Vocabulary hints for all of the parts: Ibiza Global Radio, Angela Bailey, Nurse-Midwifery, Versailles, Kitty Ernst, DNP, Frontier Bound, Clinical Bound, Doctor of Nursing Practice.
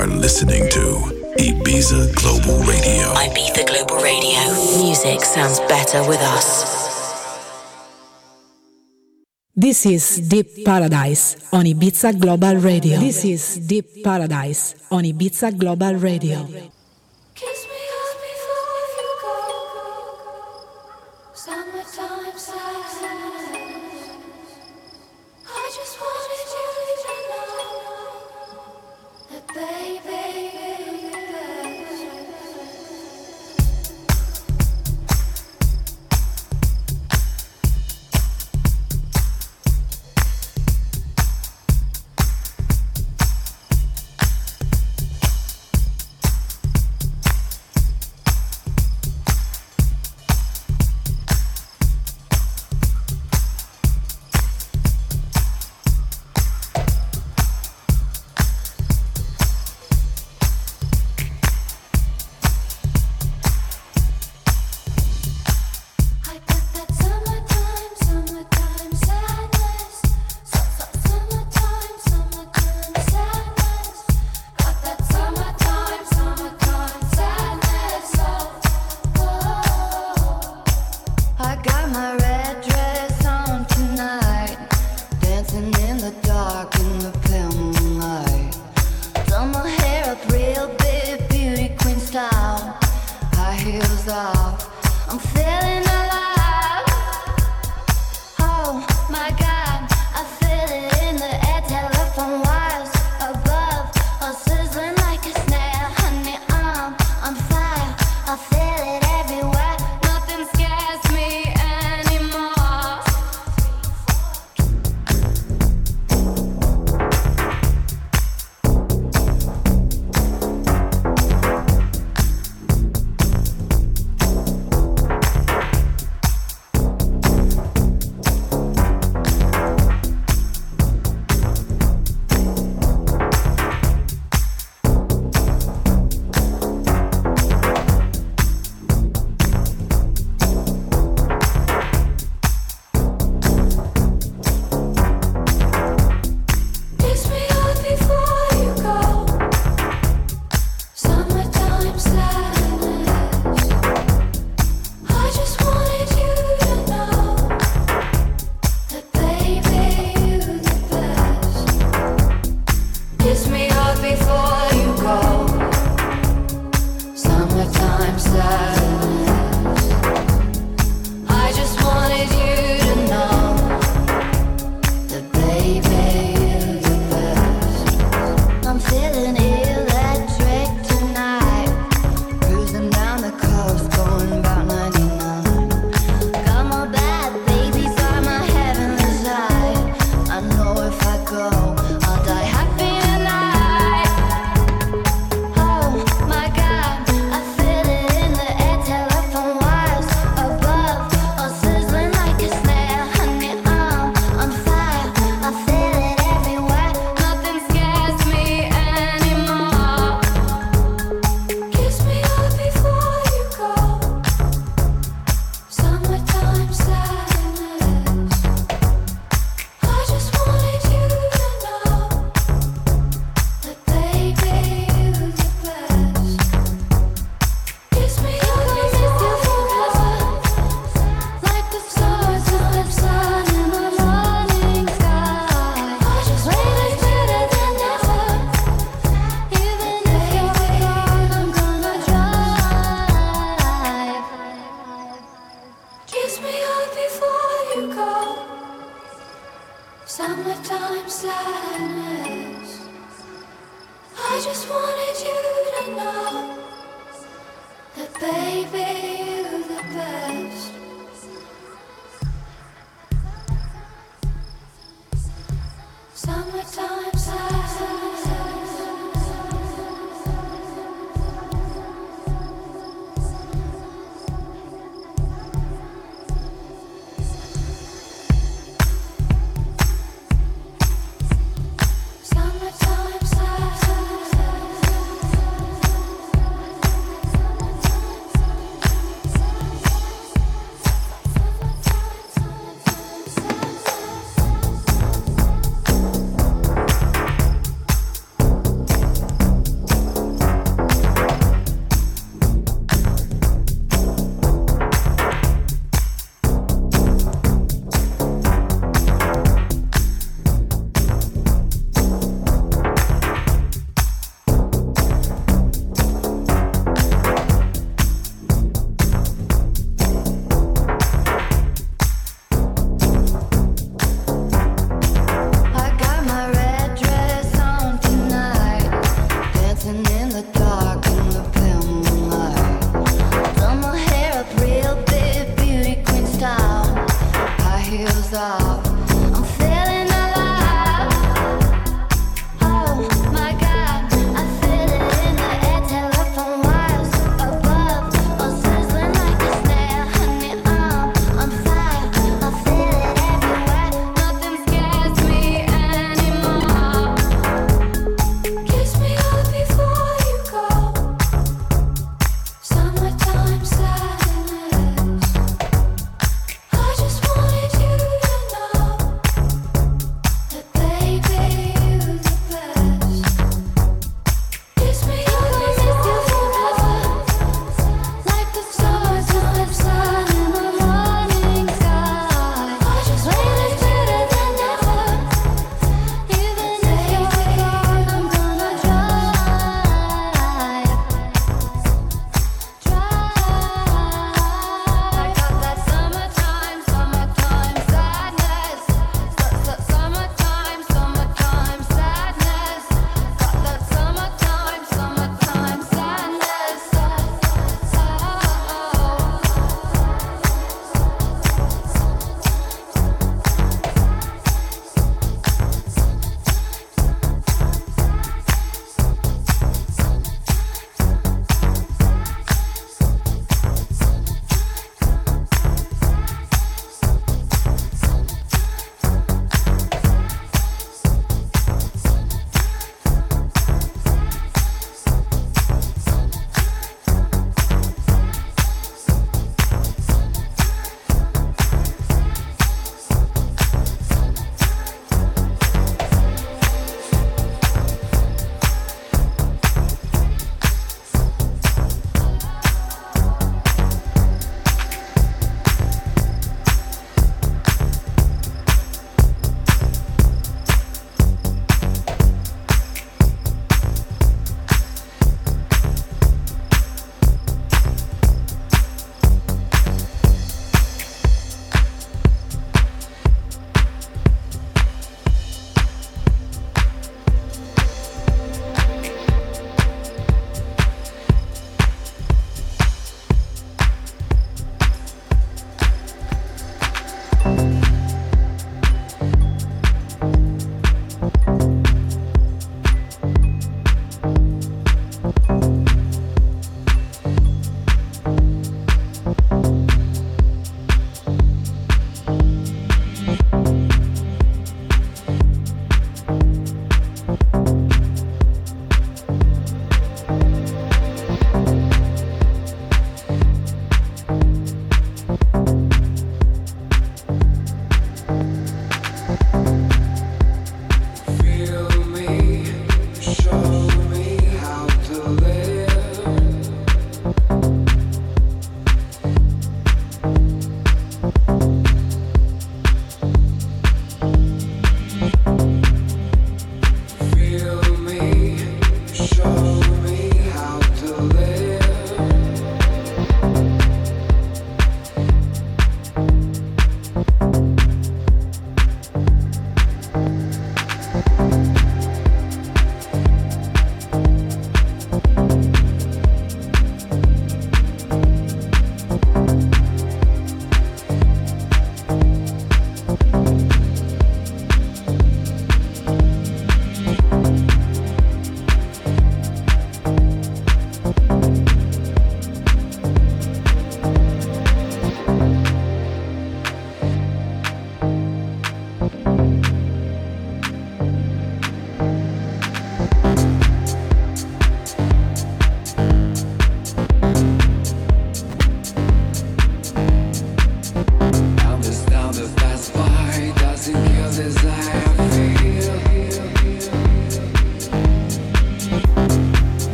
are listening to Ibiza Global Radio. Ibiza Global Radio. Music sounds better with us. This is Deep Paradise on Ibiza Global Radio. This is Deep Paradise on Ibiza Global Radio.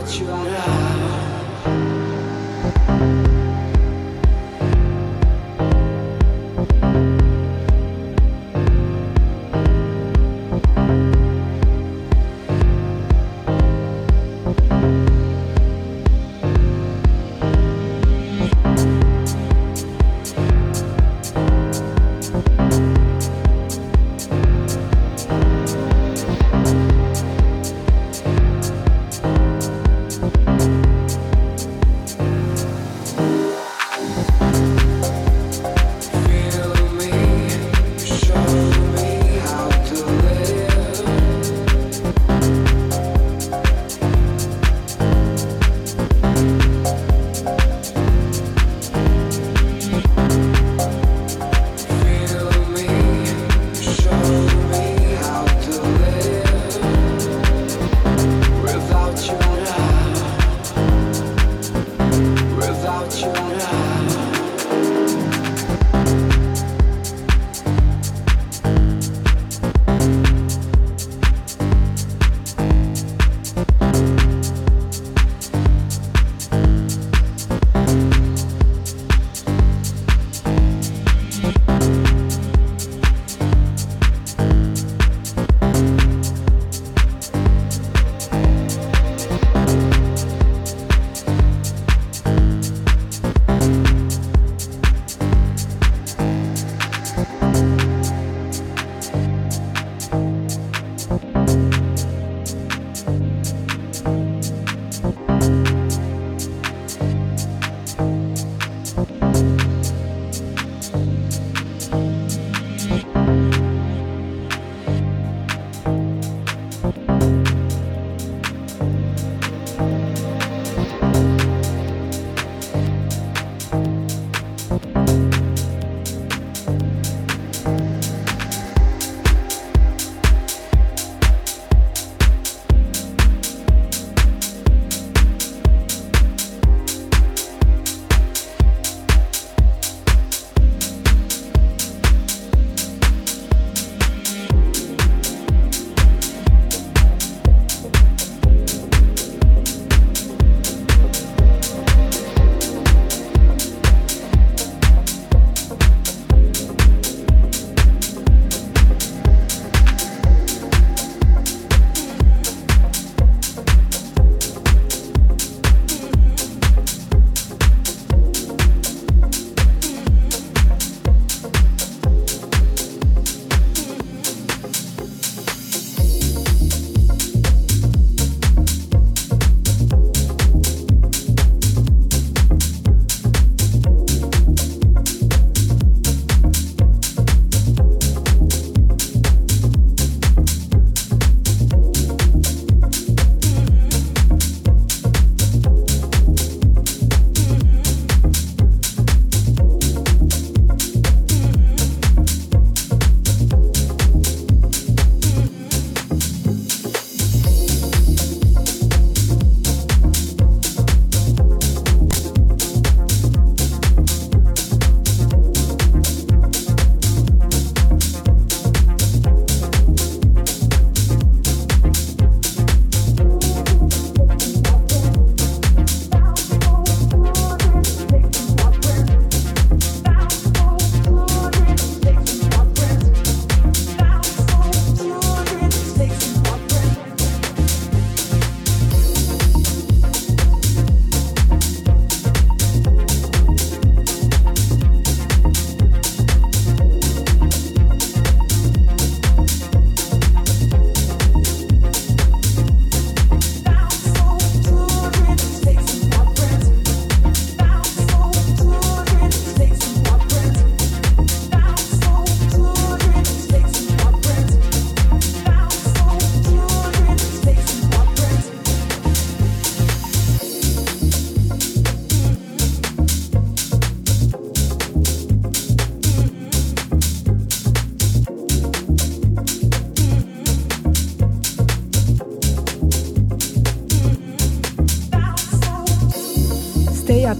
what you are now.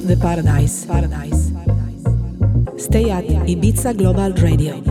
The Paradise. Paradise. Stay at Ibiza Global Radio.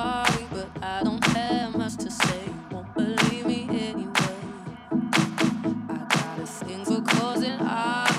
sorry, but I don't have much to say. Won't believe me anyway. I got a thing for causing arguments,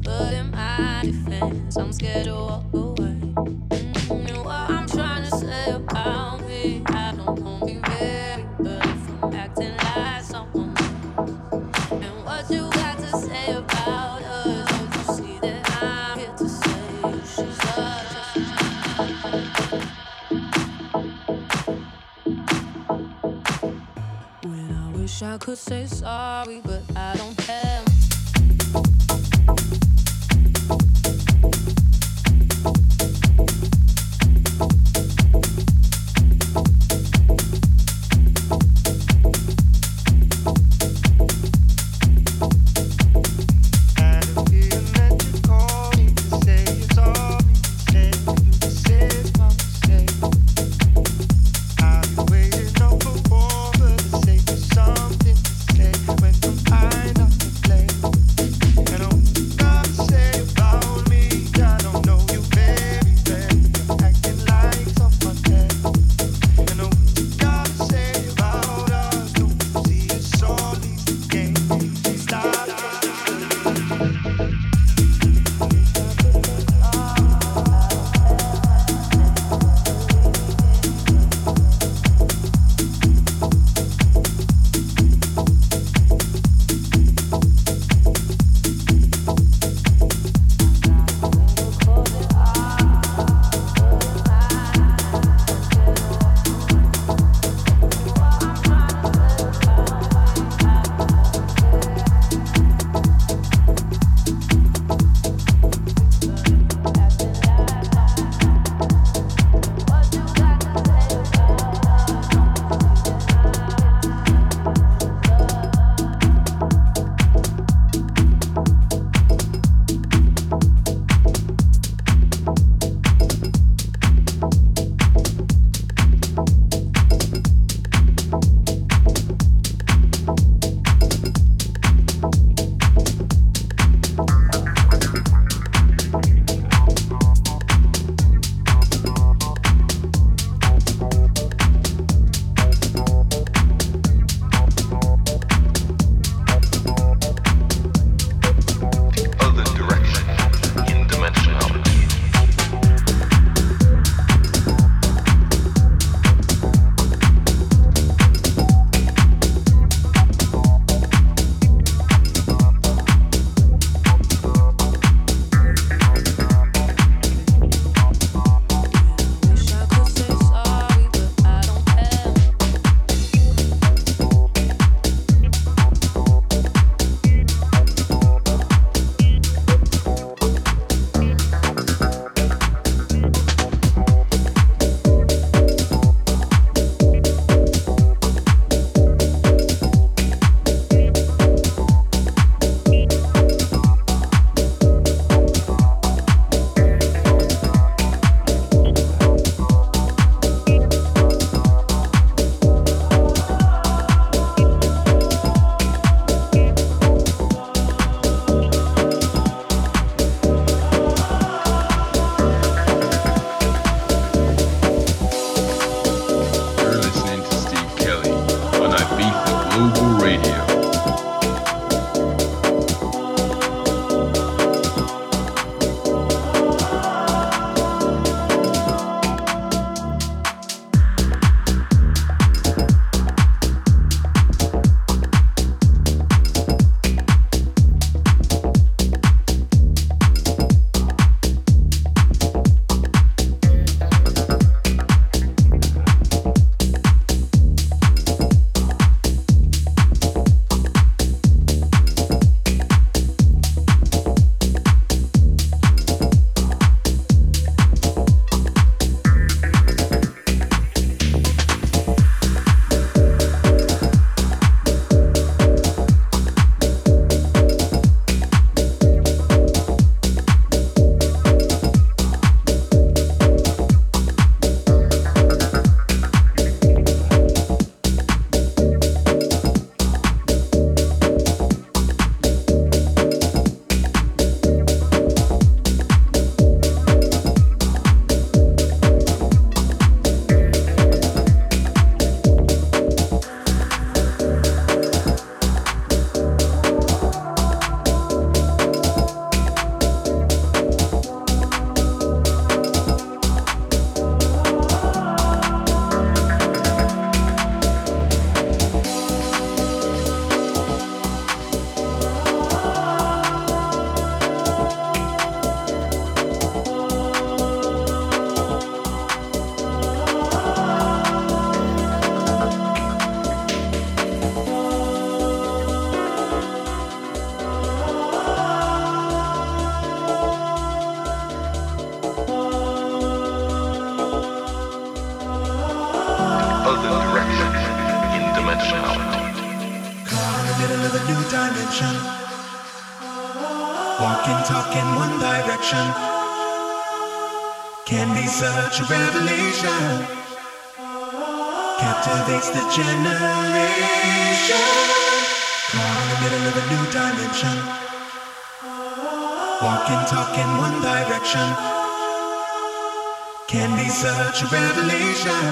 but in my plans I'm terrible. What I'm trying to say about me, I don't want me married, but if I'm acting like someone else, and what you got to say about us, don't you see that I'm here to say she's us? I could say sorry, but I don't care. I know. other direction in dimensionality. Caught in the middle of a new dimension, walking, talking one direction, can be such a revelation, captivates the generation. Caught in the middle of a new dimension, walking, talking one direction, can be such a revelation,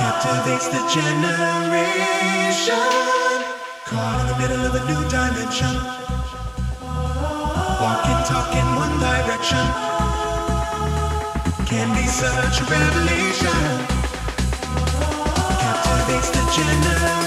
captivates the generation. Caught in the middle of a new dimension, walking, talking one direction, can be such a revelation, captivates the generation.